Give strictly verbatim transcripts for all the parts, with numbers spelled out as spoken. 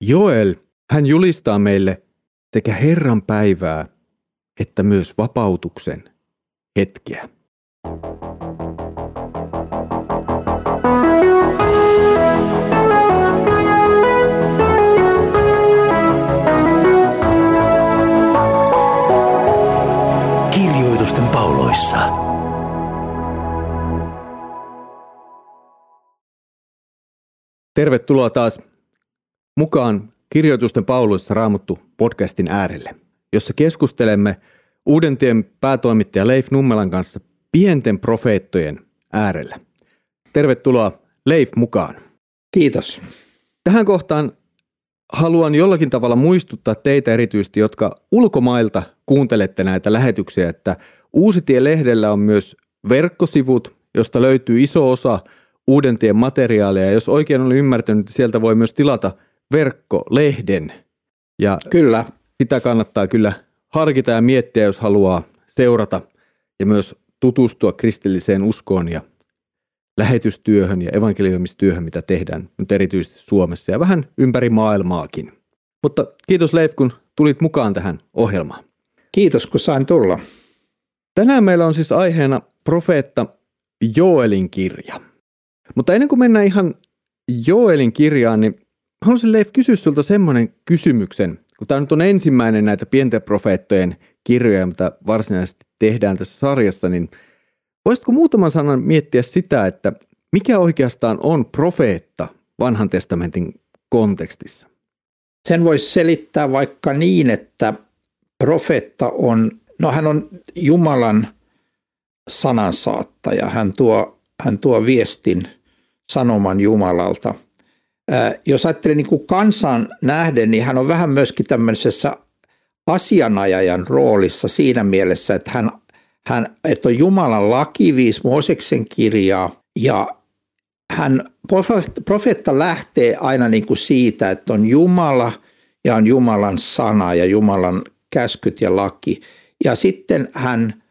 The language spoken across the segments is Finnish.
Joel, hän julistaa meille sekä Herran päivää että myös vapautuksen hetkeä. Kirjoitusten pauloissa. Tervetuloa taas mukaan Kirjoitusten pauloissa Raamattu podcastin äärelle, jossa keskustelemme Uudentien päätoimittaja Leif Nummelan kanssa pienten profeettojen äärellä. Tervetuloa Leif mukaan. Kiitos. Tähän kohtaan haluan jollakin tavalla muistuttaa teitä erityisesti, jotka ulkomailta kuuntelette näitä lähetyksiä, että Uusitie-lehdellä on myös verkkosivut, josta löytyy iso osa Uudentien materiaaleja. Jos oikein olen ymmärtänyt, sieltä voi myös tilata verkkolehden. Ja kyllä. Sitä kannattaa kyllä harkita ja miettiä, jos haluaa seurata ja myös tutustua kristilliseen uskoon ja lähetystyöhön ja evankelioimistyöhön, mitä tehdään nyt erityisesti Suomessa ja vähän ympäri maailmaakin. Mutta kiitos Leif, kun tulit mukaan tähän ohjelmaan. Kiitos, kun sain tulla. Tänään meillä on siis aiheena profeetta Joelin kirja. Mutta ennen kuin mennään ihan Joelin kirjaan, niin haluaisin Leif kysyä sinulta semmoinen kysymyksen, kun tämä nyt on ensimmäinen näitä pienten profeettojen kirjoja, mitä varsinaisesti tehdään tässä sarjassa, niin voisitko muutaman sanan miettiä sitä, että mikä oikeastaan on profeetta Vanhan testamentin kontekstissa? Sen voisi selittää vaikka niin, että profeetta on, no hän on Jumalan sanansaattaja, hän tuo, hän tuo viestin sanoman Jumalalta. Jos ajattelee niin kuin kansan nähden, niin hän on vähän myöskin tämmöisessä asianajajan roolissa siinä mielessä, että hän, hän että on Jumalan laki, viisi Mooseksen kirjaa, ja hän, profeetta lähtee aina niin kuin siitä, että on Jumala ja on Jumalan sana ja Jumalan käskyt ja laki, ja sitten hän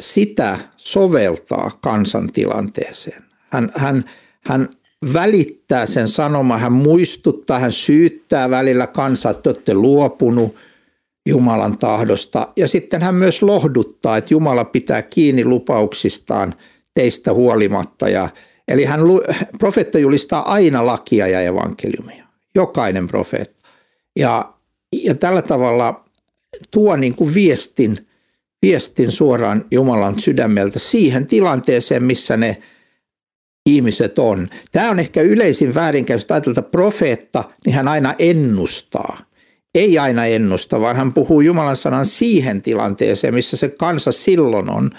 sitä soveltaa kansan tilanteeseen. Hän, hän, hän välittää sen sanoma, hän muistuttaa, hän syyttää välillä kansaa, että olette luopunut Jumalan tahdosta. Ja sitten hän myös lohduttaa, että Jumala pitää kiinni lupauksistaan teistä huolimatta. Ja, eli hän, profeetta julistaa aina lakia ja evankeliumia, jokainen profeetta. Ja, ja tällä tavalla tuo niin kuin viestin, viestin suoraan Jumalan sydämeltä siihen tilanteeseen, missä ne ihmiset on. Tämä on ehkä yleisin väärinkäsitys, että ajatellaan, että profeetta, niin hän aina ennustaa. Ei aina ennusta, vaan hän puhuu Jumalan sanan siihen tilanteeseen, missä se kansa silloin on.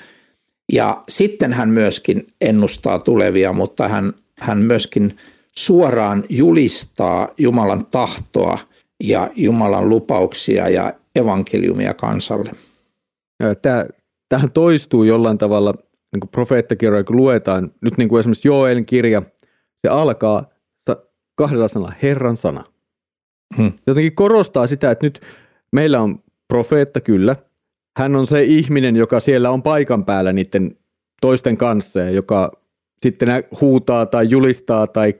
Ja sitten hän myöskin ennustaa tulevia, mutta hän, hän myöskin suoraan julistaa Jumalan tahtoa ja Jumalan lupauksia ja evankeliumia kansalle. Tämä, tämähän toistuu jollain tavalla. Niin kuin profeettakirjoja, kun luetaan, nyt niin kuin esimerkiksi Joelin kirja, se alkaa kahdella sanalla, Herran sana. Hmm. Jotenkin korostaa sitä, että nyt meillä on profeetta, kyllä. Hän on se ihminen, joka siellä on paikan päällä niiden toisten kanssa, ja joka sitten huutaa tai julistaa tai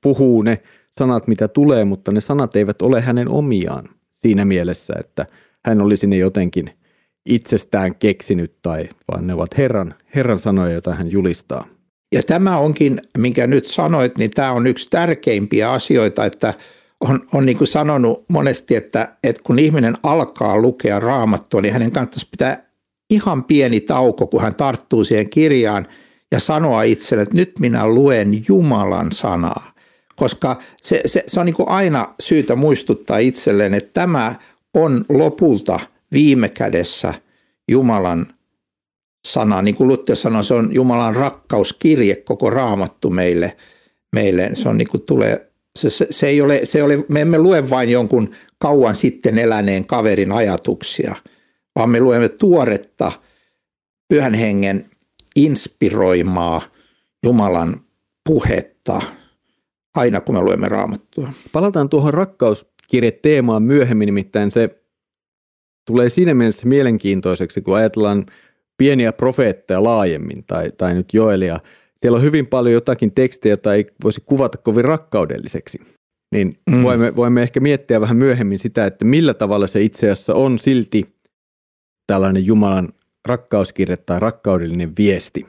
puhuu ne sanat, mitä tulee, mutta ne sanat eivät ole hänen omiaan siinä mielessä, että hän olisi ne jotenkin itsestään keksinyt, tai vaan ne ovat Herran, Herran sanoja, joita hän julistaa. Ja tämä onkin, minkä nyt sanoit, niin tämä on yksi tärkeimpiä asioita, että on, on niin kuin sanonut monesti, että, että kun ihminen alkaa lukea Raamattua, niin hänen kannattaisi pitää ihan pieni tauko, kun hän tarttuu siihen kirjaan ja sanoa itselle, että nyt minä luen Jumalan sanaa, koska se, se, se on niin kuin aina syytä muistuttaa itselleen, että tämä on lopulta viime kädessä Jumalan sana, niin kuin Luther sanoi, se on Jumalan rakkauskirje, koko Raamattu meille. meille. Se on niin kuin tulee, se, se, se ei ole, se ole, me emme lue vain jonkun kauan sitten eläneen kaverin ajatuksia, vaan me luemme tuoretta Pyhän Hengen inspiroimaa Jumalan puhetta aina, kun me luemme Raamattua. Palataan tuohon rakkauskirjeteemaan myöhemmin, nimittäin se tulee siinä mielessä mielenkiintoiseksi, kun ajatellaan pieniä profeetteja laajemmin, tai, tai nyt Joelia. Siellä on hyvin paljon jotakin tekstejä, jota ei voisi kuvata kovin rakkaudelliseksi. niin mm. voimme, voimme ehkä miettiä vähän myöhemmin sitä, että millä tavalla se itse asiassa on silti tällainen Jumalan rakkauskirje tai rakkaudellinen viesti.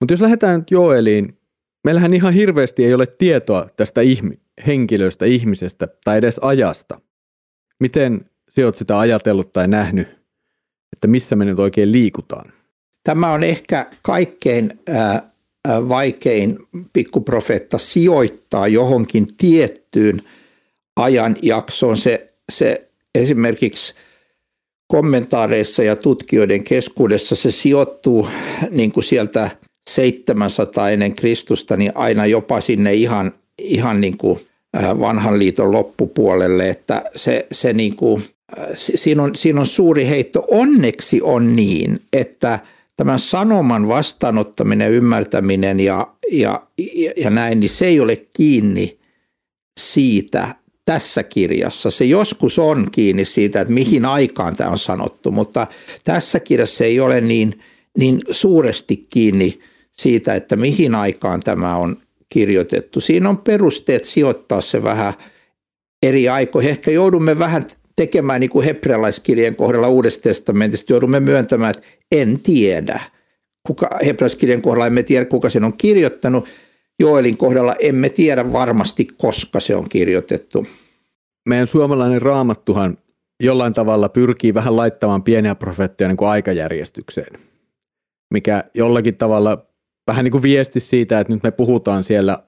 Mutta jos lähdetään nyt Joeliin, meillähän ihan hirveästi ei ole tietoa tästä ihm- henkilöstä, ihmisestä tai edes ajasta. Miten sinä olet sitä ajatellut tai nähnyt, että missä me nyt oikein liikutaan? Tämä on ehkä kaikkein äh, vaikein pikkuprofeetta sijoittaa johonkin tiettyyn ajanjaksoon. Se, se esimerkiksi kommentaareissa ja tutkijoiden keskuudessa se sijoittuu niin kuin sieltä seitsemänsataa ennen Kristusta niin aina jopa sinne ihan, ihan niin kuin vanhan liiton loppupuolelle, että se, se niin kuin, siinä, on, siinä on suuri heitto. Onneksi on niin, että tämän sanoman vastaanottaminen, ymmärtäminen ja, ja, ja näin, niin se ei ole kiinni siitä tässä kirjassa. Se joskus on kiinni siitä, että mihin aikaan tämä on sanottu, mutta tässä kirjassa ei ole niin, niin suuresti kiinni siitä, että mihin aikaan tämä on kirjoitettu. Siinä on perusteet sijoittaa se vähän eri aikoihin. Ehkä joudumme vähän tekemään niin kuin hebrealaiskirjan kohdalla Uudesta testamentista, joudumme myöntämään, että en tiedä. Kuka, hebrealaiskirjan kohdalla emme tiedä, kuka sen on kirjoittanut. Joelin kohdalla emme tiedä varmasti, koska se on kirjoitettu. Meidän suomalainen Raamattuhan jollain tavalla pyrkii vähän laittamaan pieniä profeettoja niin kuin aikajärjestykseen, mikä jollakin tavalla vähän niin kuin viesti siitä, että nyt me puhutaan siellä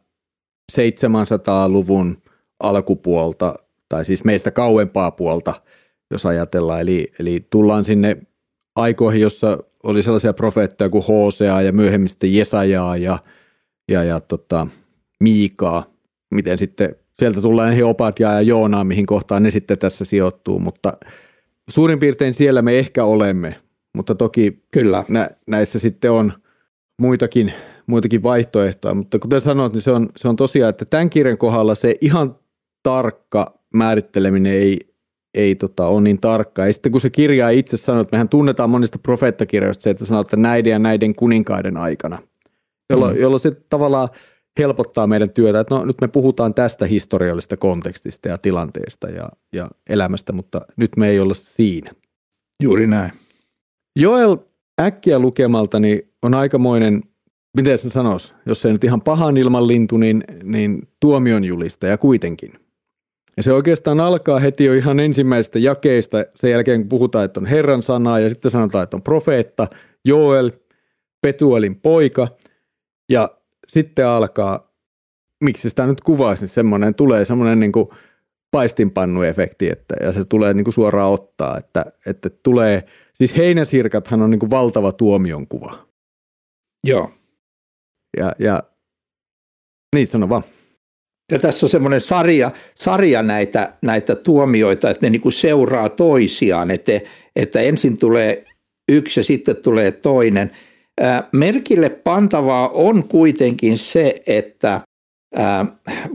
seitsemänsataaluvun alkupuolta, tai siis meistä kauempaa puolta, jos ajatellaan. Eli, eli tullaan sinne aikoihin, jossa oli sellaisia profeettoja kuin Hoseaa ja myöhemmin sitten Jesajaa ja, ja, ja tota, Miikaa. Miten sitten sieltä tullaan näihin Obadjaan ja Joonaan, mihin kohtaan ne sitten tässä sijoittuu. Mutta suurin piirtein siellä me ehkä olemme, mutta toki kyllä nä, näissä sitten on muitakin, muitakin vaihtoehtoja. Mutta kuten sanoit, niin se on, se on tosiaan, että tämän kirjan kohdalla se ihan tarkka määritteleminen ei, ei tota, ole niin tarkkaa. Ja sitten kun se kirja itse sanoo, että mehän tunnetaan monista profeettakirjoista se, että sanoo, että näiden ja näiden kuninkaiden aikana, jolloin mm. jollo se tavallaan helpottaa meidän työtä, että no nyt me puhutaan tästä historiallisesta kontekstista ja tilanteesta ja, ja elämästä, mutta nyt me ei olla siinä. Juuri näin. Joel äkkiä lukemalta niin on aikamoinen, miten sen sanoisi, jos ei nyt ihan pahan ilman lintu, niin, niin tuomion julistaja kuitenkin. Ja se oikeastaan alkaa heti jo ihan ensimmäisistä jakeista, sen jälkeen kun puhutaan, että on Herran sanaa, ja sitten sanotaan, että on profeetta, Joel, Petuelin poika, ja sitten alkaa, miksi sitä nyt kuvaisi, niin semmoinen tulee semmoinen niin kuin paistinpannu-efekti, että, ja se tulee niin kuin suoraan ottaa, että, että tulee, siis heinäsirkathan on niin kuin valtava tuomion kuva. Joo. Ja, ja niin sano vaan. Ja tässä on semmoinen sarja, sarja näitä, näitä tuomioita, että ne niin kuin seuraa toisiaan, että, että ensin tulee yksi ja sitten tulee toinen. Ää, merkille pantavaa on kuitenkin se, että ää,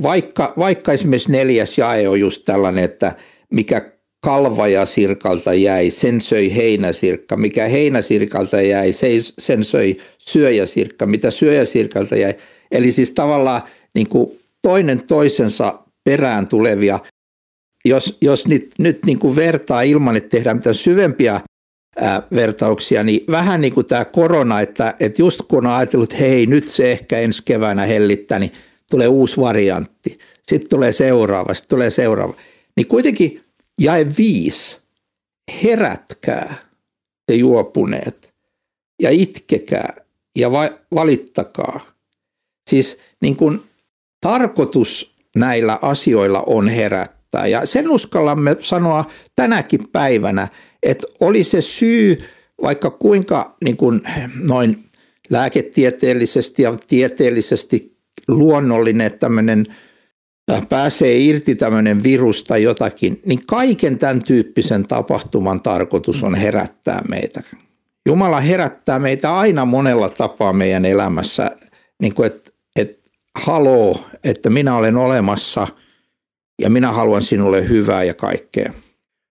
vaikka, vaikka esimerkiksi neljäs jae on just tällainen, että mikä kalvaja sirkalta jäi, sen söi heinäsirkka, mikä heinäsirkalta jäi, sen söi syöjäsirkka, mitä syöjäsirkalta jäi. Eli siis tavallaan niin kuin toinen toisensa perään tulevia, jos, jos nyt, nyt niin kuin vertaa ilman, että tehdään mitään syvempiä ää, vertauksia, niin vähän niin kuin tämä korona, että, että just kun on ajatellut, että hei nyt se ehkä ensi keväänä hellittää, niin tulee uusi variantti, sitten tulee seuraava, sitten tulee seuraava. Niin kuitenkin jae viisi, herätkää te juopuneet ja itkekää ja va- valittakaa. Siis niin kuin tarkoitus näillä asioilla on herättää, ja sen uskallamme sanoa tänäkin päivänä, että oli se syy vaikka kuinka niin kuin noin lääketieteellisesti ja tieteellisesti luonnollinen, että tämmöinen pääsee irti tämmöinen virus tai jotakin, niin kaiken tämän tyyppisen tapahtuman tarkoitus on herättää meitä. Jumala herättää meitä aina monella tapaa meidän elämässä, niin kuin että haloo, että minä olen olemassa ja minä haluan sinulle hyvää ja kaikkea.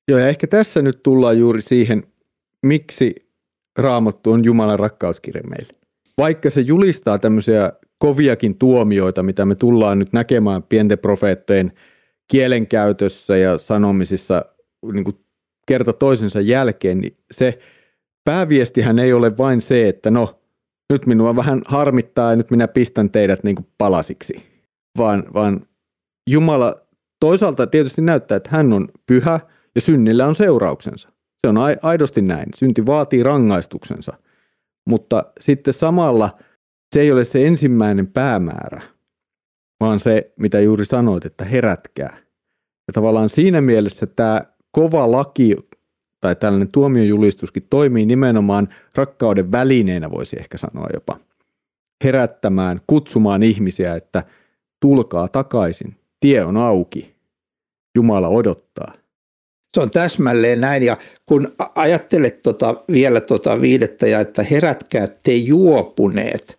Joo, ja ehkä tässä nyt tullaan juuri siihen, miksi Raamattu on Jumalan rakkauskirja meille. Vaikka se julistaa tämmöisiä koviakin tuomioita, mitä me tullaan nyt näkemään pienten profeettojen kielenkäytössä ja sanomisissa niin kuin kerta toisensa jälkeen, niin se pääviestihän ei ole vain se, että no, nyt minua vähän harmittaa ja nyt minä pistän teidät niin kuin palasiksi, vaan, vaan Jumala toisaalta tietysti näyttää, että hän on pyhä ja synnillä on seurauksensa. Se on aidosti näin. Synti vaatii rangaistuksensa, mutta sitten samalla se ei ole se ensimmäinen päämäärä, vaan se, mitä juuri sanoit, että herätkää. Ja tavallaan siinä mielessä tämä kova laki tai tällainen tuomiojulistuskin toimii nimenomaan rakkauden välineenä, voisi ehkä sanoa jopa, herättämään, kutsumaan ihmisiä, että tulkaa takaisin, tie on auki, Jumala odottaa. Se on täsmälleen näin, ja kun ajattelet tota, vielä tota viidettä ja että herätkää te juopuneet,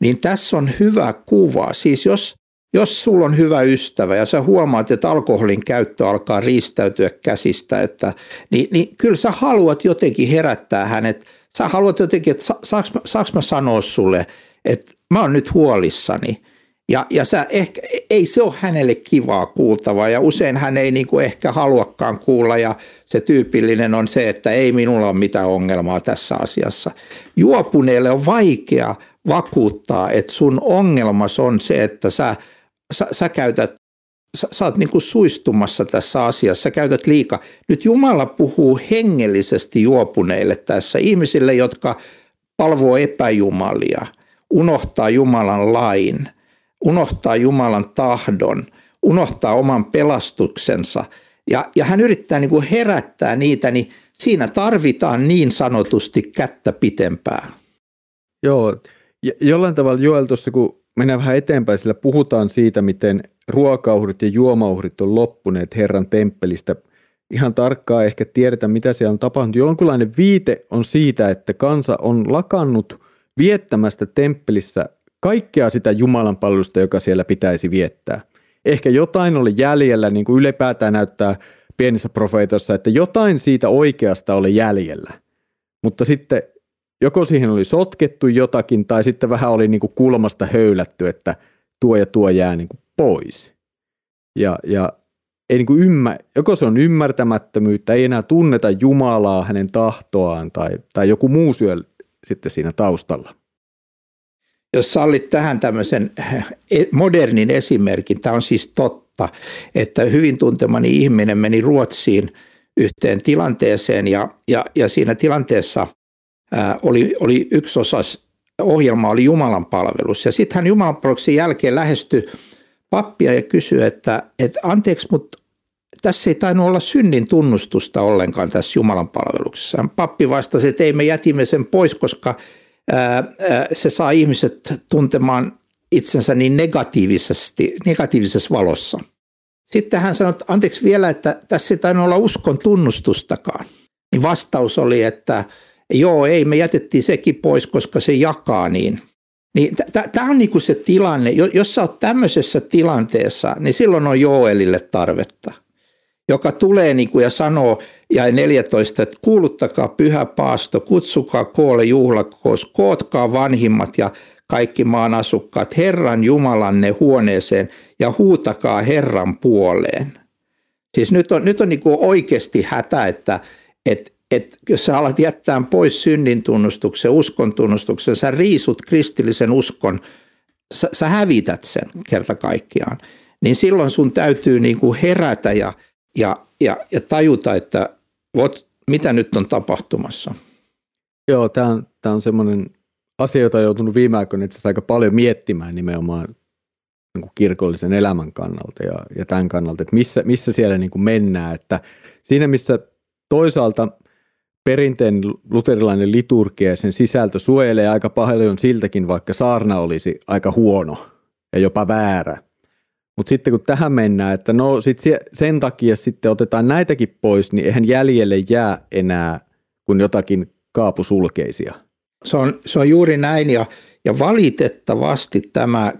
niin tässä on hyvä kuva. Siis jos, jos sulla on hyvä ystävä ja sä huomaat, että alkoholin käyttö alkaa riistäytyä käsistä, että, niin, niin kyllä sä haluat jotenkin herättää hänet. Sä haluat jotenkin, että sa, saaks, saaks mä sanoa sulle, että mä oon nyt huolissani. Ja, ja sä ehkä, ei se ole hänelle kivaa kuultavaa ja usein hän ei niin kuin ehkä haluakaan kuulla ja se tyypillinen on se, että ei minulla ole mitään ongelmaa tässä asiassa. Juopuneelle on vaikea vakuuttaa, että sun ongelmas on se, että sä, sä, sä käytät, sä, sä oot niin kuin suistumassa tässä asiassa, sä käytät liikaa. Nyt Jumala puhuu hengellisesti juopuneille tässä, ihmisille, jotka palvoo epäjumalia, unohtaa Jumalan lain. Unohtaa Jumalan tahdon, unohtaa oman pelastuksensa ja, ja hän yrittää niin kuin herättää niitä, niin siinä tarvitaan niin sanotusti kättä pitempää. Joo, jollain tavalla Joel tuossa, kun mennään vähän eteenpäin, sillä puhutaan siitä, miten ruokauhrit ja juomauhrit on loppuneet Herran temppelistä. Ihan tarkkaan ehkä tiedetä, mitä siellä on tapahtunut. Jonkunlainen viite on siitä, että kansa on lakannut viettämästä temppelissä kaikkea sitä Jumalan palvelusta, joka siellä pitäisi viettää. Ehkä jotain oli jäljellä, niin kuin ylipäätään näyttää pienissä profeetoissa, että jotain siitä oikeasta oli jäljellä. Mutta sitten joko siihen oli sotkettu jotakin, tai sitten vähän oli niin kuin kulmasta höylätty, että tuo ja tuo jää niin kuin pois. Ja, ja ei niin kuin ymmär, joko se on ymmärtämättömyyttä, ei enää tunneta Jumalaa, hänen tahtoaan, tai, tai joku muu syö sitten siinä taustalla. Jos sallit tähän tämmöisen modernin esimerkin, tämä on siis totta, että hyvin tuntemani ihminen meni Ruotsiin yhteen tilanteeseen ja, ja, ja siinä tilanteessa ää, oli, oli yksi osas ohjelma oli Jumalan palvelus. Ja sitten hän Jumalan palveluksen jälkeen lähestyi pappia ja kysyi, että, että anteeksi, mutta tässä ei tainnut olla synnin tunnustusta ollenkaan tässä Jumalan palveluksessa. Pappi vastasi, että ei me jätimme sen pois, koska se saa ihmiset tuntemaan itsensä niin negatiivisesti, negatiivisessa valossa. Sitten hän sanoi, että anteeksi vielä, että tässä ei tainnut olla uskon tunnustustakaan. Niin vastaus oli, että joo, ei, me jätettiin sekin pois, koska se jakaa niin. Niin tämä on niinku se tilanne, jos sä oot tämmöisessä tilanteessa, niin silloin on Joelille tarvetta, joka tulee niin kuin ja sanoo, ja neljätoista, että kuuluttakaa pyhä paasto, kutsukaa koolle juhlakoos, kootkaa vanhimmat ja kaikki maan asukkaat Herran Jumalanne huoneeseen ja huutakaa Herran puoleen. Siis nyt on, nyt on niin kuin oikeasti hätä, että et, et, jos sä alat jättää pois synnin tunnustuksen, uskon tunnustuksen, sä riisut kristillisen uskon, sä, sä hävität sen kerta kaikkiaan, niin silloin sun täytyy niin kuin herätä ja Ja, ja, ja tajuta, että what, mitä nyt on tapahtumassa. Joo, tämä on, on semmoinen asia, jota on joutunut viime aikoina itse asiassa aika paljon miettimään nimenomaan niin kuin kirkollisen elämän kannalta ja, ja tämän kannalta, että missä, missä siellä niin kuin mennään. Että siinä, missä toisaalta perinteinen luterilainen liturgia ja sen sisältö suojelee aika paljon siltäkin, vaikka saarna olisi aika huono ja jopa väärä. Mutta sitten kun tähän mennään, että no sit sen takia sitten otetaan näitäkin pois, niin eihän jäljelle jää enää kuin jotakin kaapusulkeisia. Se on, se on juuri näin ja, ja valitettavasti tämä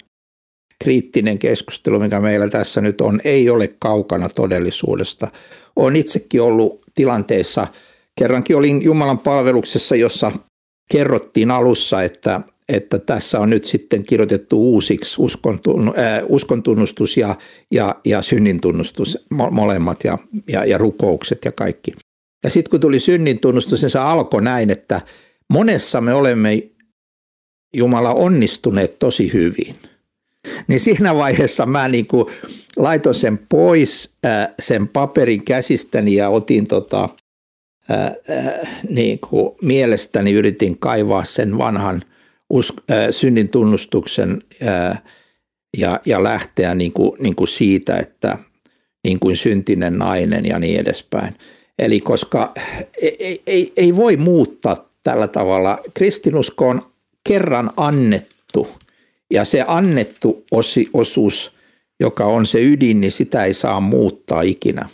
kriittinen keskustelu, mikä meillä tässä nyt on, ei ole kaukana todellisuudesta. Olen itsekin ollut tilanteissa, kerrankin olin Jumalan palveluksessa, jossa kerrottiin alussa, että, että tässä on nyt sitten kirjoitettu uusiksi uskontunnustus ja, ja, ja synnintunnustus, molemmat ja, ja, ja rukoukset ja kaikki. Ja sitten kun tuli synnintunnustus, niin se alkoi näin, että monessa me olemme Jumala onnistuneet tosi hyvin. Niin siinä vaiheessa mä niin kuin laitoin sen pois, sen paperin käsistäni ja otin tota, niin kuin mielestäni yritin kaivaa sen vanhan synnintunnustuksen ja, ja lähteä niin kuin, niin kuin siitä, että niin kuin syntinen nainen ja niin edespäin. Eli koska ei, ei, ei voi muuttaa tällä tavalla. Kristinusko on kerran annettu ja se annettu osi, osuus, joka on se ydin, niin sitä ei saa muuttaa ikinä.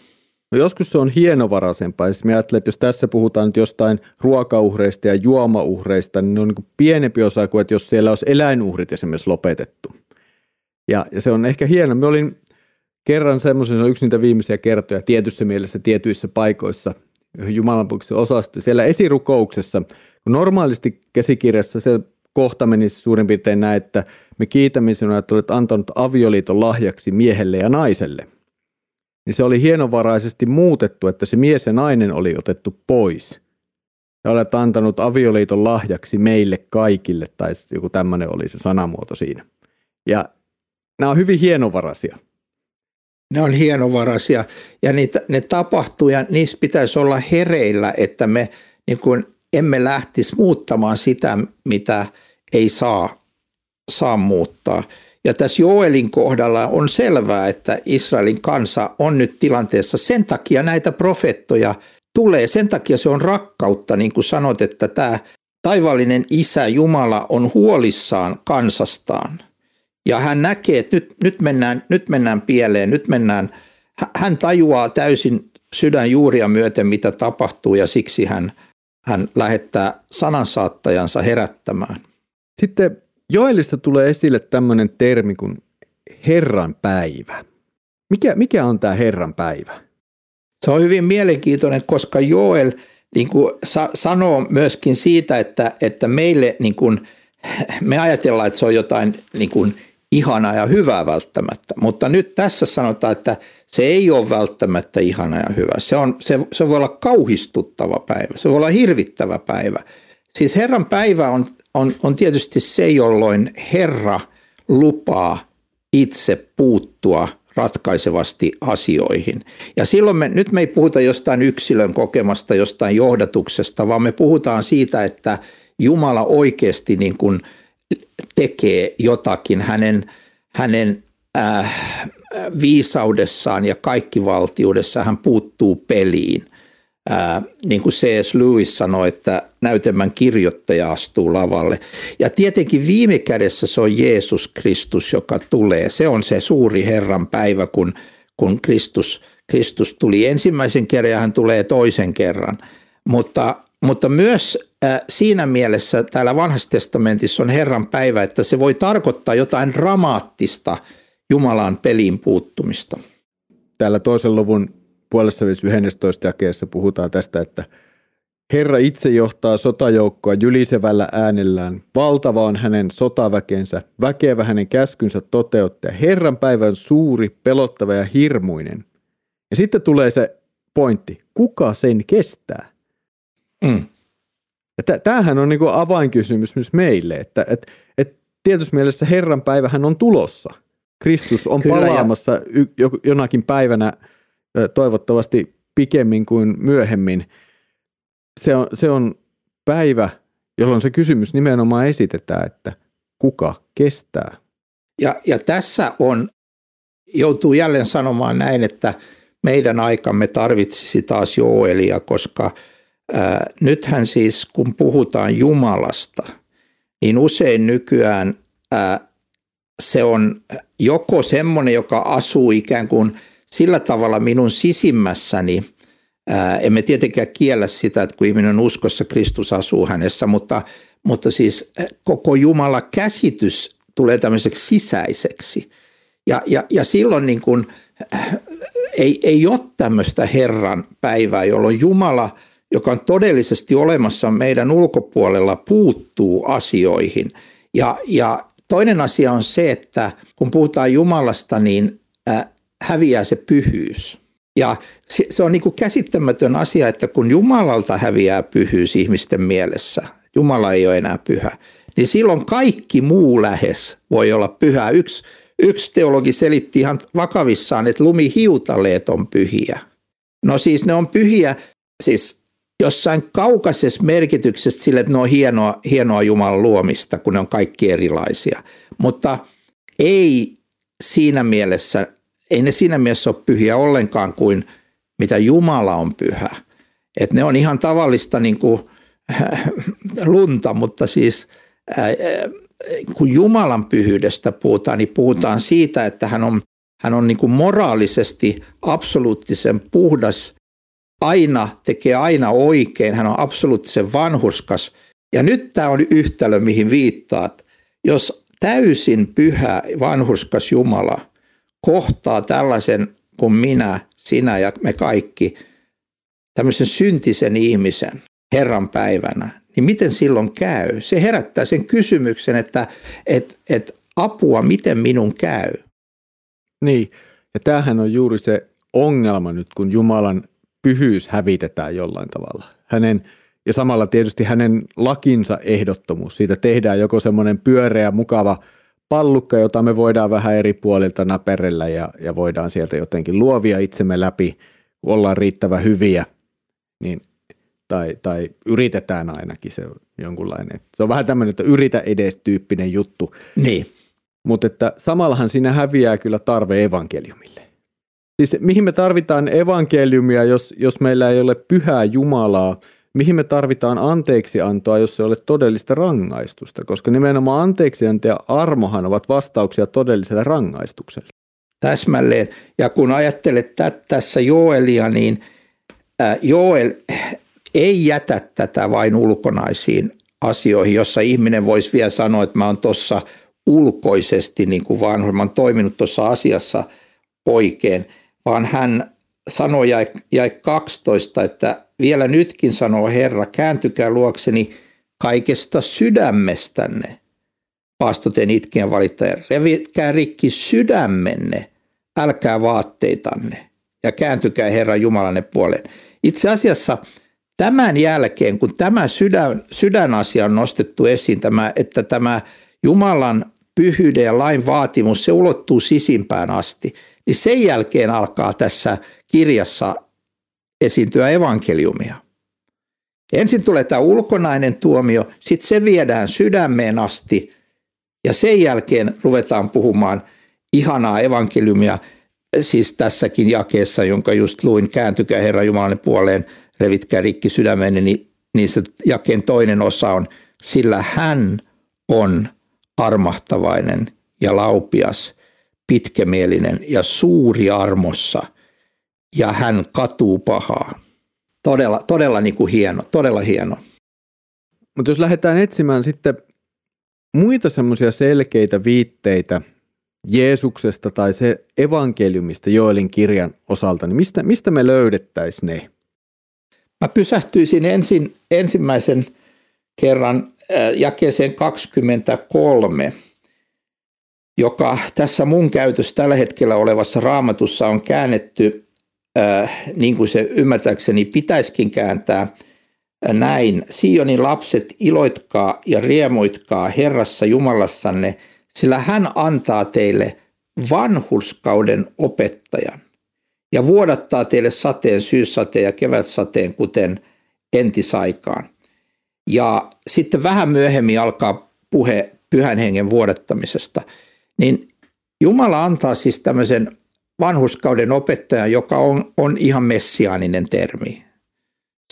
No joskus se on hienovaraisempaa. Siis mä ajattelen, että jos tässä puhutaan nyt jostain ruokauhreista ja juomauhreista, niin ne on niin kuin pienempi osa kuin, että jos siellä olisi eläinuhrit esimerkiksi lopetettu. Ja, ja se on ehkä hieno. Mä olin kerran semmoisen, se on yksi niitä viimeisiä kertoja tietyssä mielessä tietyissä paikoissa, Jumalanpalveluksen osasta, siellä esirukouksessa. Normaalisti käsikirjassa se kohta menisi suurin piirtein näin, että me kiitämme sinua, että olet antanut avioliiton lahjaksi miehelle ja naiselle. Niin se oli hienovaraisesti muutettu, että se mies ja nainen oli otettu pois. Ja olet antanut avioliiton lahjaksi meille kaikille, tai joku tämmöinen oli se sanamuoto siinä. Ja nämä on hyvin hienovaraisia. Ne on hienovaraisia ja niitä, ne tapahtuu ja niissä pitäisi olla hereillä, että me niin kuin emme lähtisi muuttamaan sitä, mitä ei saa, saa muuttaa. Ja tässä Joelin kohdalla on selvää, että Israelin kansa on nyt tilanteessa. Sen takia näitä profeettoja tulee, sen takia se on rakkautta, niin kuin sanot, että tämä taivaallinen Isä Jumala on huolissaan kansastaan. Ja hän näkee, että nyt, nyt, mennään, nyt mennään pieleen, nyt mennään, hän tajuaa täysin sydän juuria myöten, mitä tapahtuu, ja siksi hän, hän lähettää sanansaattajansa herättämään. Sitten Joelissa tulee esille tämmöinen termi kuin Herran päivä. Mikä, mikä on tämä Herran päivä? Se on hyvin mielenkiintoinen, koska Joel niin kuin sa- sanoo myöskin siitä, että, että meille niin kuin, me ajatellaan, että se on jotain niin kuin ihanaa ja hyvää välttämättä, mutta nyt tässä sanotaan, että se ei ole välttämättä ihana ja hyvä. Se, on, se, se voi olla kauhistuttava päivä, se voi olla hirvittävä päivä. Siis Herran päivä on, on, on tietysti se, jolloin Herra lupaa itse puuttua ratkaisevasti asioihin. Ja silloin me, nyt me ei puhuta jostain yksilön kokemasta, jostain johdatuksesta, vaan me puhutaan siitä, että Jumala oikeasti niin kuin tekee jotakin hänen, hänen äh, viisaudessaan ja kaikkivaltiudessa hän puuttuu peliin. Äh, niin kuin C S Lewis sanoi, että näytelmän kirjoittaja astuu lavalle. Ja tietenkin viime kädessä se on Jeesus Kristus, joka tulee. Se on se suuri Herran päivä, kun, kun Kristus, Kristus tuli ensimmäisen kerran ja hän tulee toisen kerran. Mutta Mutta myös siinä mielessä täällä Vanhassa testamentissa on Herran päivä, että se voi tarkoittaa jotain dramaattista Jumalan peliin puuttumista. Täällä toisen luvun puolessa yhdennessätoista jakeessa puhutaan tästä, että Herra itse johtaa sotajoukkoa jylisevällä äänellään. Valtava on hänen sotaväkeensä, väkevä hänen käskynsä toteuttaja. Herran päivä on suuri, pelottava ja hirmuinen. Ja sitten tulee se pointti, kuka sen kestää? Mm. Tämähän on niin avainkysymys myös meille, että et, et tietysti mielessä Herran päivähän on tulossa. Kristus on Kyllä, palaamassa ja y, jonakin päivänä toivottavasti pikemmin kuin myöhemmin. Se on, se on päivä, jolloin se kysymys nimenomaan esitetään, että kuka kestää. Ja, ja tässä on, joutuu jälleen sanomaan näin, että meidän aikamme tarvitsisi taas Joelia, koska nythän siis, kun puhutaan Jumalasta, niin usein nykyään ää, se on joko semmoinen, joka asuu ikään kuin sillä tavalla minun sisimmässäni. Ää, emme tietenkään kiellä sitä, että kun ihminen on uskossa, Kristus asuu hänessä, mutta, mutta siis koko Jumalan käsitys tulee tämmöiseksi sisäiseksi. Ja, ja, ja silloin niin kuin, äh, ei, ei ole tämmöistä Herran päivää, jolloin Jumala, joka on todellisesti olemassa meidän ulkopuolella, puuttuu asioihin. Ja, ja toinen asia on se, että kun puhutaan Jumalasta, niin äh, häviää se pyhyys. Ja se, se on niin kuin käsittämätön asia, että kun Jumalalta häviää pyhyys ihmisten mielessä, Jumala ei ole enää pyhä, niin silloin kaikki muu lähes voi olla pyhää. Yksi, yksi teologi selitti ihan vakavissaan, että lumihiutaleet on pyhiä. No siis ne on pyhiä siis jossain kaukaisessa merkityksessä sille, että ne on hienoa, hienoa Jumalan luomista, kun ne on kaikki erilaisia. Mutta ei siinä mielessä, ei ne siinä mielessä ole pyhiä ollenkaan kuin mitä Jumala on pyhä. Että ne on ihan tavallista niin kuin, äh, lunta, mutta siis äh, äh, kun Jumalan pyhyydestä puhutaan, niin puhutaan siitä, että hän on Hän on niin kuin moraalisesti absoluuttisen puhdas, aina tekee aina oikein, hän on absoluuttisen vanhurskas. Ja nyt tämä on yhtälö, mihin viittaat. Jos täysin pyhä vanhurskas Jumala kohtaa tällaisen kuin minä, sinä ja me kaikki, tämmöisen syntisen ihmisen Herran päivänä, niin miten silloin käy? Se herättää sen kysymyksen, että et, et apua, miten minun käy? Niin, ja tämähän on juuri se ongelma nyt, kun Jumalan pyhyys hävitetään jollain tavalla. Hänen, ja samalla tietysti hänen lakinsa ehdottomuus. Siitä tehdään joko semmoinen pyöreä, mukava pallukka, jota me voidaan vähän eri puolilta näperellä ja, ja voidaan sieltä jotenkin luovia itsemme läpi, kun ollaan riittävän hyviä. Niin, tai, tai yritetään ainakin se jonkunlainen. Se on vähän tämmöinen, että yritä edes tyyppinen juttu. Niin. Mutta että samallahan siinä häviää kyllä tarve evankeliumille. Siis mihin me tarvitaan evankeliumia, jos, jos meillä ei ole pyhää Jumalaa? Mihin me tarvitaan anteeksiantoa, jos ei ole todellista rangaistusta? Koska nimenomaan anteeksianto ja armohan ovat vastauksia todelliselle rangaistukselle. Täsmälleen. Ja kun ajattelet tä- tässä Joelia, niin äh, Joel ei jätä tätä vain ulkonaisiin asioihin, jossa ihminen voisi vielä sanoa, että mä oon tuossa ulkoisesti, niin kuin vanhemmat, mä oon toiminut tuossa asiassa oikein, vaan hän sanoi jae kaksitoista, että vielä nytkin sanoo Herra, kääntykää luokseni kaikesta sydämestänne, paastoten itkien valittajan, revitkää rikki sydämenne, älkää vaatteitanne ja kääntykää Herran Jumalanne puoleen. Itse asiassa tämän jälkeen, kun tämä sydän, sydänasia on nostettu esiin, tämä, että tämä Jumalan pyhyyden ja lain vaatimus, se ulottuu sisimpään asti, niin sen jälkeen alkaa tässä kirjassa esiintyä evankeliumia. Ensin tulee tämä ulkonainen tuomio, sitten se viedään sydämeen asti ja sen jälkeen ruvetaan puhumaan ihanaa evankeliumia, siis tässäkin jakeessa, jonka just luin, kääntykää Herran Jumalan puoleen, revitkää rikki sydämenne, niin, niin se jakeen toinen osa on, sillä hän on armahtavainen ja laupias, pitkämielinen ja suuri armossa, ja hän katuu pahaa. Todella, todella niin kuin hieno, todella hieno. Mutta jos lähdetään etsimään sitten muita semmoisia selkeitä viitteitä Jeesuksesta tai se evankeliumista Joelin kirjan osalta, niin mistä, mistä me löydettäisiin ne? Mä pysähtyisin ensin, ensimmäisen kerran jakeeseen kaksikymmentäkolme, joka tässä mun käytössä tällä hetkellä olevassa raamatussa on käännetty, niin kuin se ymmärtääkseni pitäisikin kääntää näin. Sionin lapset, iloitkaa ja riemuitkaa Herrassa Jumalassanne, sillä hän antaa teille vanhurskauden opettajan ja vuodattaa teille sateen, syyssateen ja kevätsateen, kuten entisaikaan. Ja sitten vähän myöhemmin alkaa puhe pyhän hengen vuodattamisesta. Niin Jumala antaa siis tämmöisen vanhurskauden opettajan, joka on, on ihan messiaaninen termi.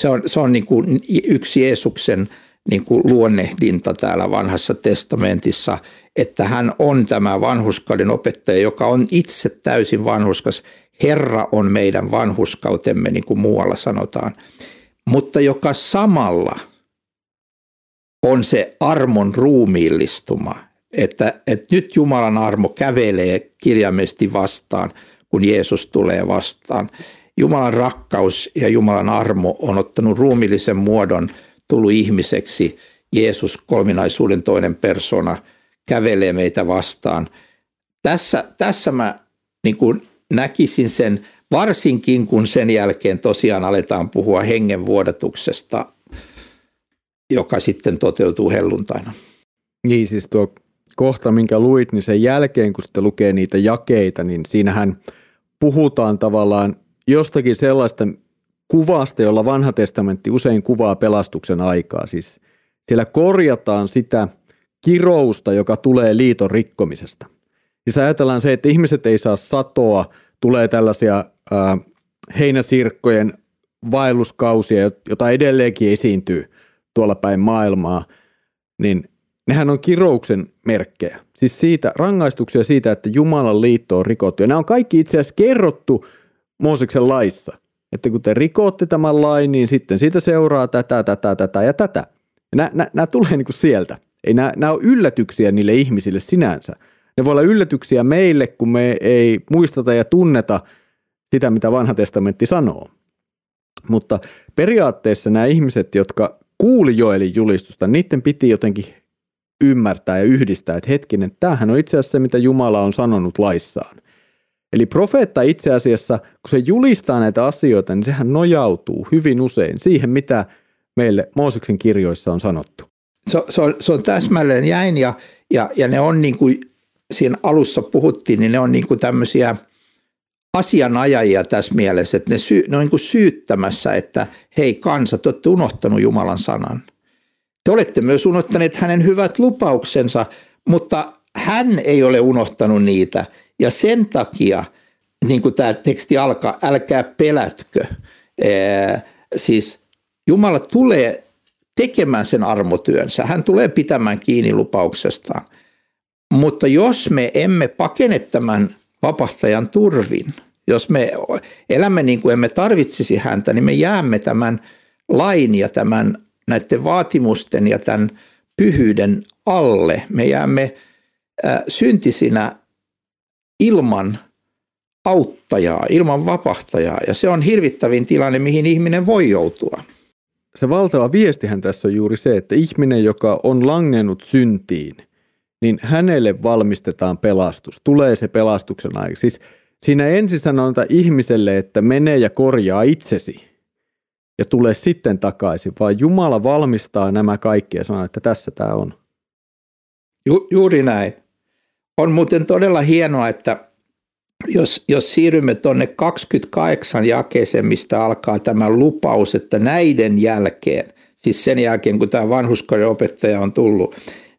Se on, se on niin kuin yksi Jeesuksen niin kuin luonnehdinta täällä Vanhassa testamentissa, että hän on tämä vanhurskauden opettaja, joka on itse täysin vanhurskas. Herra on meidän vanhurskautemme, niin kuin muualla sanotaan, mutta joka samalla on se armon ruumiillistuma, että, että nyt Jumalan armo kävelee kirjaimellisesti vastaan, kun Jeesus tulee vastaan. Jumalan rakkaus ja Jumalan armo on ottanut ruumiillisen muodon, tullut ihmiseksi Jeesus, kolminaisuuden toinen persona, kävelee meitä vastaan. Tässä, tässä mä niin kuin näkisin sen, varsinkin kun sen jälkeen tosiaan aletaan puhua hengenvuodatuksesta, joka sitten toteutuu helluntaina. Niin, siis tuo kohta, minkä luit, niin sen jälkeen, kun sitten lukee niitä jakeita, niin siinähän puhutaan tavallaan jostakin sellaista kuvasta, jolla vanha testamentti usein kuvaa pelastuksen aikaa. Siis siellä korjataan sitä kirousta, joka tulee liiton rikkomisesta. Siis ajatellaan se, että ihmiset ei saa satoa, tulee tällaisia äh, heinäsirkkojen vaelluskausia, jota edelleenkin esiintyy tuolla päin maailmaa, niin nehän on kirouksen merkkejä. Siis siitä, rangaistuksia siitä, että Jumalan liitto on rikottu. Ja nämä on kaikki itse asiassa kerrottu Mooseksen laissa. Että kun te rikotte tämän lain, niin sitten siitä seuraa tätä, tätä, tätä ja tätä. Ja nämä, nämä, nämä tulee niin kuin sieltä. Ei nämä, nämä ole yllätyksiä niille ihmisille sinänsä. Ne voi olla yllätyksiä meille, kun me ei muistata ja tunneta sitä, mitä vanha testamentti sanoo. Mutta periaatteessa nämä ihmiset, jotka kuuli Joelin julistusta, niiden piti jotenkin ymmärtää ja yhdistää, että hetkinen, tämähän on itse asiassa se, mitä Jumala on sanonut laissaan. Eli profeetta itse asiassa, kun se julistaa näitä asioita, niin sehän nojautuu hyvin usein siihen, mitä meille Mooseksen kirjoissa on sanottu. Se, se, on, se on täsmälleen jäin, ja, ja, ja ne on niin kuin siinä alussa puhuttiin, niin ne on niin kuin tämmöisiä asianajajia tässä mielessä, että ne, sy, ne on niin kuin syyttämässä, että hei kansa, te olette unohtanut Jumalan sanan. Te olette myös unohtaneet hänen hyvät lupauksensa, mutta hän ei ole unohtanut niitä. Ja sen takia, niin kuin tämä teksti alkaa, älkää pelätkö. Ee, siis Jumala tulee tekemään sen armotyönsä. Hän tulee pitämään kiinni lupauksestaan. Mutta jos me emme pakene tämän vapahtajan turvin, jos me elämme niin kuin emme tarvitsisi häntä, niin me jäämme tämän lain ja tämän näiden vaatimusten ja tämän pyhyyden alle. Me jäämme äh, syntisinä ilman auttajaa, ilman vapahtajaa. Ja se on hirvittävin tilanne, mihin ihminen voi joutua. Se valtava viestihän tässä on juuri se, että ihminen, joka on langennut syntiin, niin hänelle valmistetaan pelastus. Tulee se pelastuksen aika. Siis siinä ensin sanotaan ihmiselle, että mene ja korjaa itsesi ja tule sitten takaisin, vaan Jumala valmistaa nämä kaikki ja sanoo, että tässä tämä on. Ju, juuri näin. On muuten todella hienoa, että jos, jos siirrymme tuonne kaksikymmentäkahdeksan jakeeseen, mistä alkaa tämä lupaus, että näiden jälkeen, siis sen jälkeen kun tämä vanhurskauden opettaja on tullut,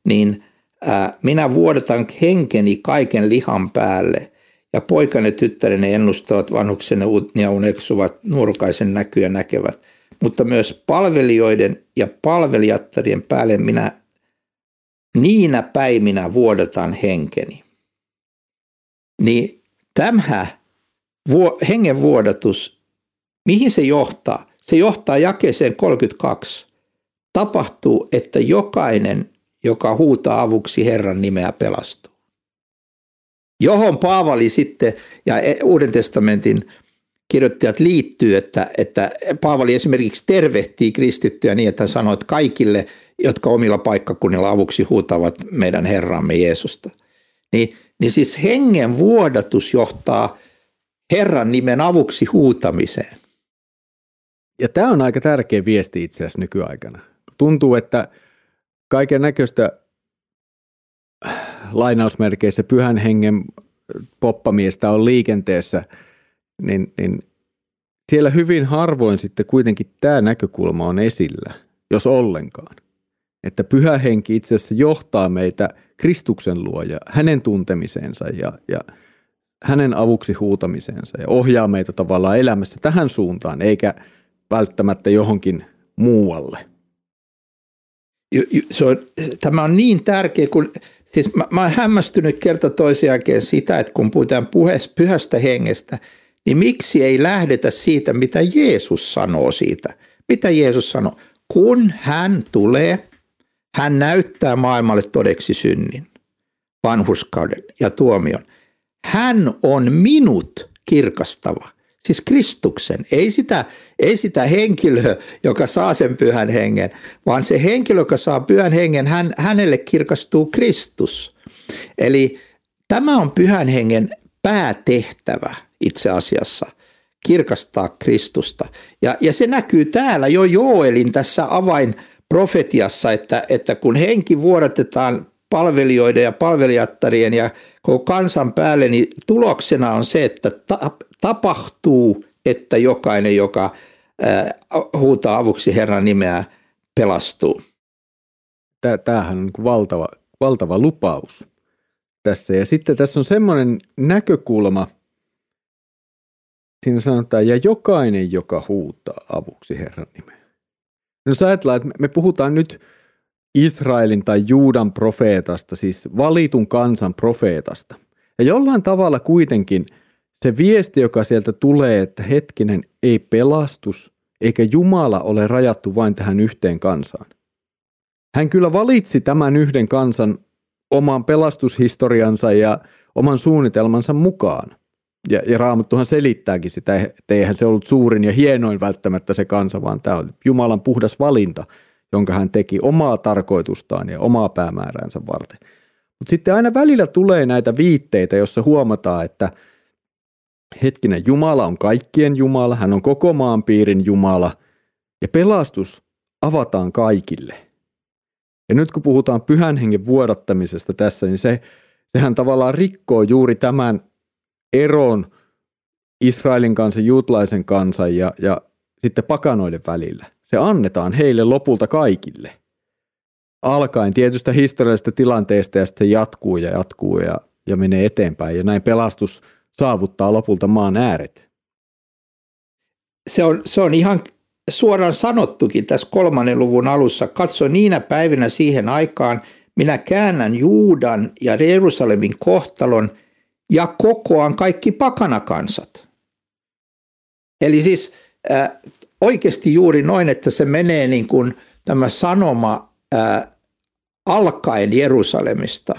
niin ää, minä vuodatan henkeni kaiken lihan päälle. Ja poikane tyttärenne ennustavat, vanhuksenne ja uneksuvat, nuorukaisen näkyä näkevät. Mutta myös palvelijoiden ja palvelijattarien päälle minä niinä päiminä vuodatan henkeni. Niin tämä hengen vuodatus, mihin se johtaa? Se johtaa jakeeseen kolmekymmentäkaksi. Tapahtuu, että jokainen, joka huutaa avuksi Herran nimeä, pelastuu. Johon Paavali sitten ja Uuden testamentin kirjoittajat liittyy, että, että Paavali esimerkiksi tervehtii kristittyä niin, että hän sanoo, että kaikille, jotka omilla paikkakunnilla avuksi huutavat meidän Herramme Jeesusta. Niin, niin siis hengen vuodatus johtaa Herran nimen avuksi huutamiseen. Ja tämä on aika tärkeä viesti itse asiassa nykyaikana. Tuntuu, että kaiken näköistä lainausmerkeissä pyhän hengen poppamiestä on liikenteessä, niin, niin siellä hyvin harvoin sitten kuitenkin tämä näkökulma on esillä, jos ollenkaan. Että pyhä henki itse asiassa johtaa meitä Kristuksen luo ja hänen tuntemiseensa ja, ja hänen avuksi huutamiseensa ja ohjaa meitä tavallaan elämässä tähän suuntaan, eikä välttämättä johonkin muualle. Se on, tämä on niin tärkeä, kun siis mä, mä oon hämmästynyt kerta toisen jälkeen sitä, että kun puhutaan puhesta, pyhästä hengestä, niin miksi ei lähdetä siitä, mitä Jeesus sanoo siitä. Mitä Jeesus sanoo? Kun hän tulee, hän näyttää maailmalle todeksi synnin, vanhurskauden ja tuomion. Hän on minut kirkastava. Siis Kristuksen, ei sitä, ei sitä henkilöä, joka saa sen pyhän hengen, vaan se henkilö, joka saa pyhän hengen, hän, hänelle kirkastuu Kristus. Eli tämä on pyhän hengen päätehtävä itse asiassa, kirkastaa Kristusta. Ja, ja se näkyy täällä jo Joelin tässä avainprofetiassa, että, että kun henki vuodatetaan palvelijoiden ja palvelijattarien ja koko kansan päälle, niin tuloksena on se, että ta- tapahtuu, että jokainen, joka äh, huutaa avuksi Herran nimeä, pelastuu. Tämähän on valtava, valtava lupaus tässä. Ja sitten tässä on semmoinen näkökulma, siinä sanotaan, ja jokainen, joka huutaa avuksi Herran nimeä. No jos ajatellaan, että me puhutaan nyt Israelin tai Juudan profeetasta, siis valitun kansan profeetasta. Ja jollain tavalla kuitenkin se viesti, joka sieltä tulee, että hetkinen, ei pelastus eikä Jumala ole rajattu vain tähän yhteen kansaan. Hän kyllä valitsi tämän yhden kansan oman pelastushistoriansa ja oman suunnitelmansa mukaan. Ja, ja Raamattuhan selittääkin sitä, että eihän se ollut suurin ja hienoin välttämättä se kansa, vaan tämä on Jumalan puhdas valinta, jonka hän teki omaa tarkoitustaan ja omaa päämääräänsä varten. Mutta sitten aina välillä tulee näitä viitteitä, jossa huomataan, että hetkinen, Jumala on kaikkien Jumala, hän on koko maanpiirin Jumala, ja pelastus avataan kaikille. Ja nyt kun puhutaan pyhän hengen vuodattamisesta tässä, niin se, sehän tavallaan rikkoo juuri tämän eron Israelin kansan, juutalaisen kansan ja, ja sitten pakanoiden välillä. Se annetaan heille lopulta kaikille, alkaen tietystä historiallisesta tilanteesta, ja sitten jatkuu ja jatkuu ja, ja menee eteenpäin. Ja näin pelastus saavuttaa lopulta maan ääret. Se on, se on ihan suoraan sanottukin tässä kolmannen luvun alussa. Katso niinä päivinä siihen aikaan, minä käännän Juudan ja Jerusalemin kohtalon ja kokoan kaikki pakanakansat. Eli siis äh, oikeasti juuri noin, että se menee niin kuin tämä sanoma äh, alkaen Jerusalemista,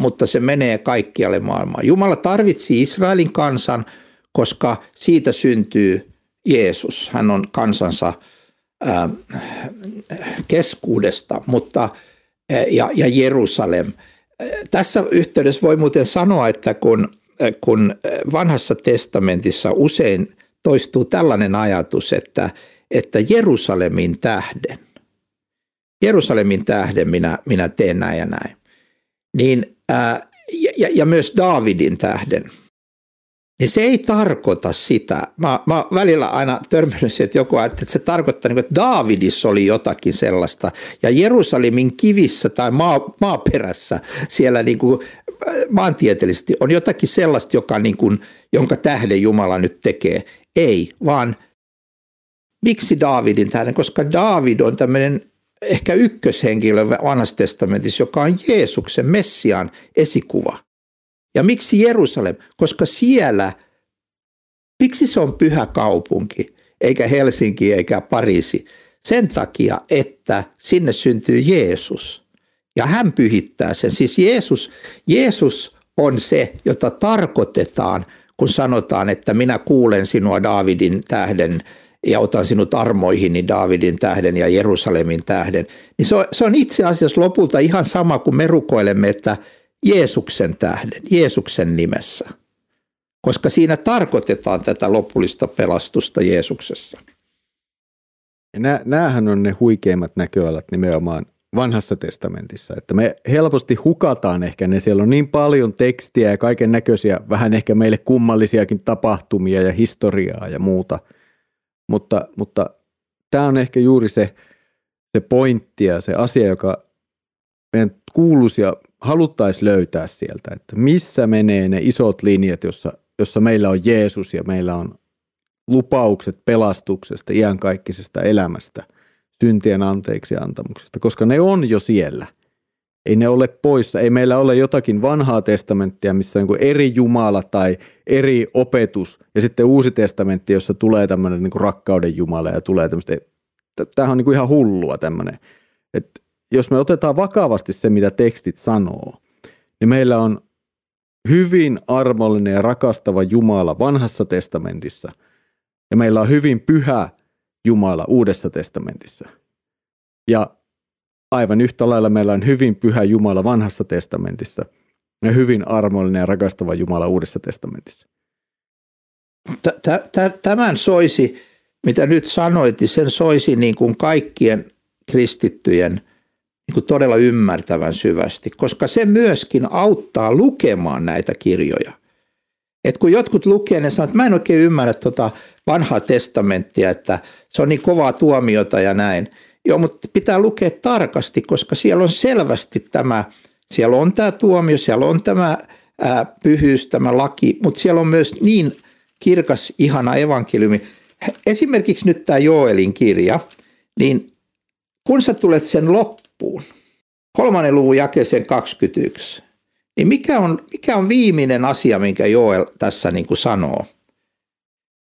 mutta se menee kaikkialle maailmaan. Jumala tarvitsi Israelin kansan, koska siitä syntyy Jeesus. Hän on kansansa äh, keskuudesta mutta, äh, ja, ja Jerusalem. Tässä yhteydessä voi muuten sanoa, että kun, kun vanhassa testamentissa usein toistuu tällainen ajatus, että, että Jerusalemin tähden, Jerusalemin tähden minä, minä teen näin ja näin, niin, ää, ja, ja myös Daavidin tähden, niin se ei tarkoita sitä. Mä, mä välillä aina törmännyt siihen, että joku ajattelee, että se tarkoittaa, että Daavidissa oli jotakin sellaista, ja Jerusalemin kivissä tai maa, maaperässä siellä niin kuin maantieteellisesti on jotakin sellaista, joka niin kuin, jonka tähden Jumala nyt tekee. Ei, vaan miksi Daavidin tähden? Koska Daavid on tämmöinen ehkä ykköshenkilö Vanhassa testamentissa, joka on Jeesuksen, Messiaan esikuva. Ja miksi Jerusalem? Koska siellä, miksi se on pyhä kaupunki, eikä Helsinki eikä Pariisi? Sen takia, että sinne syntyy Jeesus. Ja hän pyhittää sen. Siis Jeesus, Jeesus on se, jota tarkoitetaan, kun sanotaan, että minä kuulen sinua Daavidin tähden ja otan sinut armoihini Daavidin tähden ja Jerusalemin tähden. Niin se on, se on itse asiassa lopulta ihan sama, kun me rukoilemme, että Jeesuksen tähden, Jeesuksen nimessä, koska siinä tarkoitetaan tätä lopullista pelastusta Jeesuksessa. Ja näähän on ne huikeimmat näköalat nimenomaan Vanhassa testamentissa, että me helposti hukataan ehkä ne, siellä on niin paljon tekstiä ja kaiken näköisiä, vähän ehkä meille kummallisiakin tapahtumia ja historiaa ja muuta, mutta, mutta tämä on ehkä juuri se, se pointti ja se asia, joka meidän kuuluisi ja haluttaisiin löytää sieltä, että missä menee ne isot linjat, jossa, jossa meillä on Jeesus ja meillä on lupaukset pelastuksesta, iankaikkisesta elämästä, syntien anteeksiantamuksesta, koska ne on jo siellä. Ei ne ole poissa. Ei meillä ole jotakin Vanhaa testamenttia, missä on niin eri Jumala tai eri opetus, ja sitten Uusi testamentti, jossa tulee tämmöinen niin rakkauden Jumala ja tulee tämmöistä. Tämähän on niin ihan hullua tämmöinen, että jos me otetaan vakavasti se, mitä tekstit sanoo, niin meillä on hyvin armollinen ja rakastava Jumala Vanhassa testamentissa, Ja meillä on hyvin pyhä Jumala Uudessa testamentissa. Ja aivan yhtä lailla meillä on hyvin pyhä Jumala Vanhassa testamentissa ja hyvin armollinen ja rakastava Jumala Uudessa testamentissa. Tämän soisi, mitä nyt sanoit, niin sen soisi niin kuin kaikkien kristittyjen niin kuin todella ymmärtävän syvästi, koska se myöskin auttaa lukemaan näitä kirjoja. Et kun jotkut lukee, ne sanoo, että mä en oikein ymmärrä tuota Vanhaa testamenttia, että se on niin kovaa tuomiota ja näin. Joo, mutta pitää lukea tarkasti, koska siellä on selvästi tämä, siellä on tämä tuomio, siellä on tämä ää, pyhyys, tämä laki, mutta siellä on myös niin kirkas, ihana evankeliumi. Esimerkiksi nyt tämä Joelin kirja, niin kun sä tulet sen loppuun, kolmannen luvun jakeeseen kaksikymmentäyksi, niin mikä on, mikä on viimeinen asia, minkä Joel tässä niin kuin sanoo?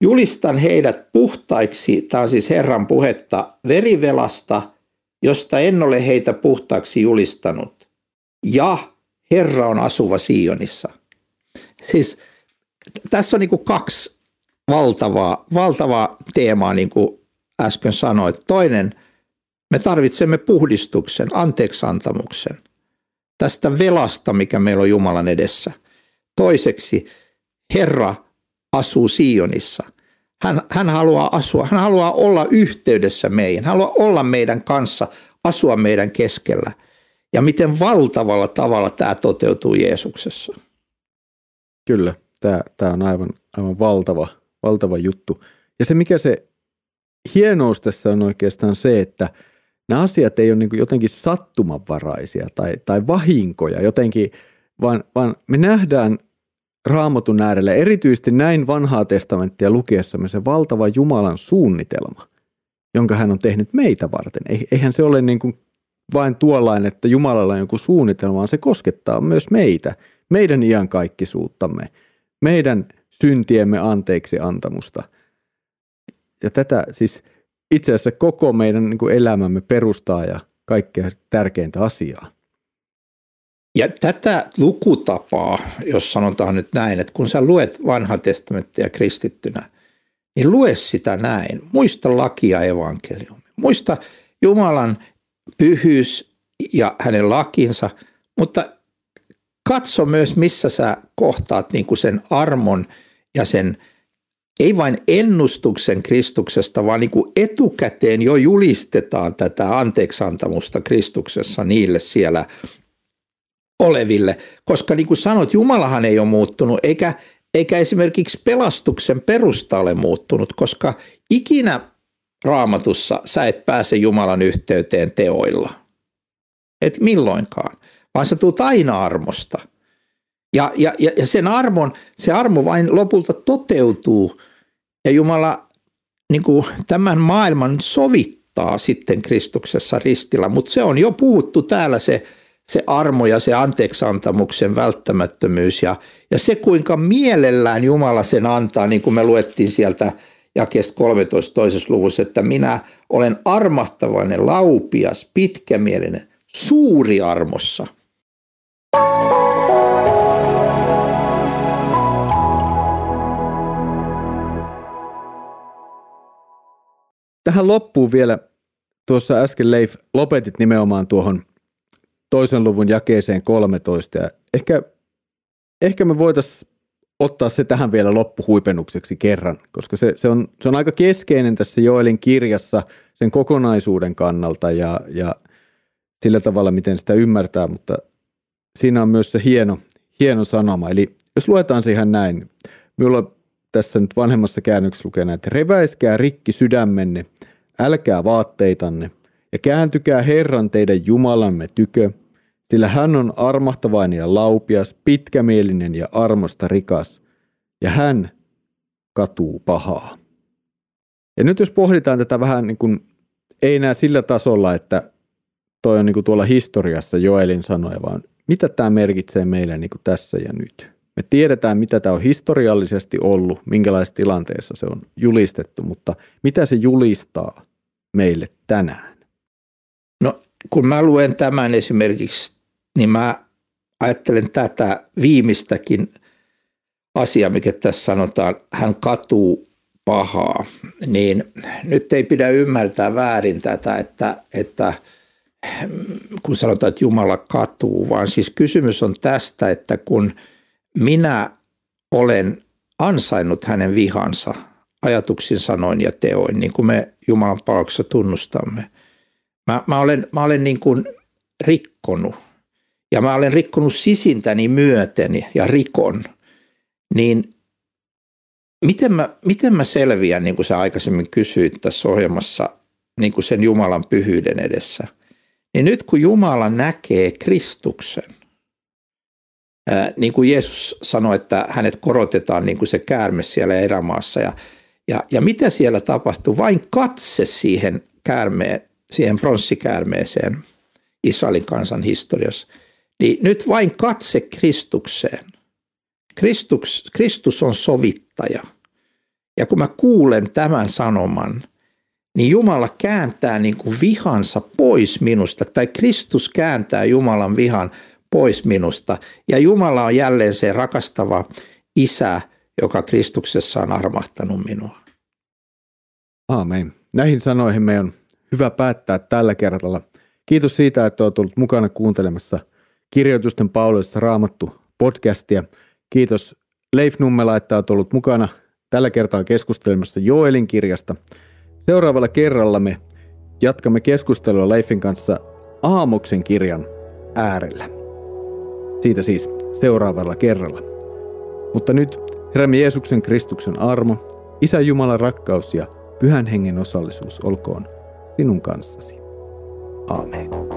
Julistan heidät puhtaiksi, tämä on siis Herran puhetta, verivelasta, josta en ole heitä puhtaiksi julistanut. Ja Herra on asuva Sionissa. Siis tässä on niin kuin kaksi valtavaa, valtavaa teemaa, niin kuin äsken sanoit. Toinen, me tarvitsemme puhdistuksen, anteeksiantamuksen tästä velasta, mikä meillä on Jumalan edessä. Toiseksi, Herra asuu Sionissa. Hän, hän haluaa asua, hän haluaa olla yhteydessä meihin, hän haluaa olla meidän kanssa, asua meidän keskellä. Ja miten valtavalla tavalla tämä toteutuu Jeesuksessa. Kyllä, tämä, tämä on aivan, aivan valtava, valtava juttu. Ja se, mikä se hienous tässä on oikeastaan se, että nämä asiat ei ole niin kuin jotenkin sattumanvaraisia tai, tai vahinkoja jotenkin, vaan, vaan me nähdään Raamatun äärellä, erityisesti näin Vanhaa testamenttia lukiessamme, se valtava Jumalan suunnitelma, jonka hän on tehnyt meitä varten. Eihän se ole niin kuin vain tuollainen, että Jumalalla on joku suunnitelma, vaan se koskettaa myös meitä, meidän iankaikkisuuttamme, meidän syntiemme anteeksi antamusta. Ja tätä siis itse asiassa koko meidän niin kuin elämämme perustaa ja kaikkea tärkeintä asiaa. Ja tätä lukutapaa, jos sanotaan nyt näin, että kun sä luet Vanhaa testamenttia kristittynä, niin lue sitä näin. Muista laki ja evankeliumi. Muista Jumalan pyhyys ja hänen lakinsa, mutta katso myös, missä sä kohtaat niin kuin sen armon ja sen, ei vain ennustuksen Kristuksesta, vaan niin kuin etukäteen jo julistetaan tätä anteeksiantamusta Kristuksessa niille siellä oleville, koska niin kuin sanot, Jumalahan ei ole muuttunut, eikä, eikä esimerkiksi pelastuksen perusta ole muuttunut, koska ikinä Raamatussa sä et pääse Jumalan yhteyteen teoilla. Et milloinkaan, vaan sä tulet aina armosta. Ja, ja, ja sen armon, se armo vain lopulta toteutuu, ja Jumala niin kuin tämän maailman sovittaa sitten Kristuksessa ristillä, mutta se on jo puhuttu täällä se, se armo ja se anteeksiantamuksen välttämättömyys ja, ja se, kuinka mielellään Jumala sen antaa, niin kuin me luettiin sieltä jakeesta kolmetoista toisessa luvussa, että minä olen armahtavainen, laupias, pitkämielinen, suuri armossa. Tähän loppuun vielä, tuossa äsken Leif lopetit nimenomaan tuohon toisen luvun jakeeseen kolmetoista. Ja ehkä, ehkä me voitaisiin ottaa se tähän vielä loppuhuipennukseksi kerran, koska se, se, on, se on aika keskeinen tässä Joelin kirjassa sen kokonaisuuden kannalta ja, ja sillä tavalla, miten sitä ymmärtää, mutta siinä on myös se hieno, hieno sanoma. Eli jos luetaan se ihan näin, minulla tässä nyt vanhemmassa käännöksessä lukee näin, että reväiskää rikki sydämenne, älkää vaatteitanne, ja kääntykää Herran teidän Jumalamme tykö, sillä hän on armahtavainen ja laupias, pitkämielinen ja armosta rikas, ja hän katuu pahaa. Ja nyt jos pohditaan tätä vähän niin kuin, ei enää sillä tasolla, että toi on niin kuin tuolla historiassa Joelin sanoja, vaan mitä tämä merkitsee meille niin kuin tässä ja nyt. Me tiedetään, mitä tämä on historiallisesti ollut, minkälaisessa tilanteessa se on julistettu, mutta mitä se julistaa meille tänään? No, kun mä luen tämän esimerkiksi, niin mä ajattelen tätä viimeistäkin asiaa, mikä tässä sanotaan. Hän katuu pahaa, niin nyt ei pidä ymmärtää väärin tätä, että, että kun sanotaan, että Jumala katuu, vaan siis kysymys on tästä, että kun minä olen ansainnut hänen vihansa ajatuksin, sanoin ja teoin, niin kuin me Jumalan palveluksessa tunnustamme. Mä, mä olen, mä olen niin kuin rikkonut ja mä olen rikkonut sisintäni myöteni ja rikon, niin miten mä, miten mä selviän, niin kuin sä aikaisemmin kysyit tässä ohjelmassa, niin kuin sen Jumalan pyhyyden edessä. Niin nyt kun Jumala näkee Kristuksen, niin kuin Jeesus sanoi, että hänet korotetaan niin kuin se käärme siellä erämaassa. Ja, ja, ja mitä siellä tapahtuu? Vain katse siihen käärmeen, siihen pronssikäärmeeseen Israelin kansan historiassa. Niin nyt vain katse Kristukseen. Kristus, Kristus on sovittaja. Ja kun mä kuulen tämän sanoman, niin Jumala kääntää niin kuin vihansa pois minusta. Tai Kristus kääntää Jumalan vihan pois minusta. Ja Jumala on jälleen se rakastava isä, joka Kristuksessa on armahtanut minua. Aamen. Näihin sanoihin meidän on hyvä päättää tällä kertaa. Kiitos siitä, että olet tullut mukana kuuntelemassa Kirjoitusten Pauloista Raamattu podcastia. Kiitos Leif Nummela, että olet ollut mukana tällä kertaa keskustelemassa Joelin kirjasta. Seuraavalla kerralla me jatkamme keskustelua Leifin kanssa Aamoksen kirjan äärellä. Siitä siis seuraavalla kerralla. Mutta nyt Herramme Jeesuksen Kristuksen armo, Isä Jumalan rakkaus ja Pyhän Hengen osallisuus olkoon sinun kanssasi. Aamen.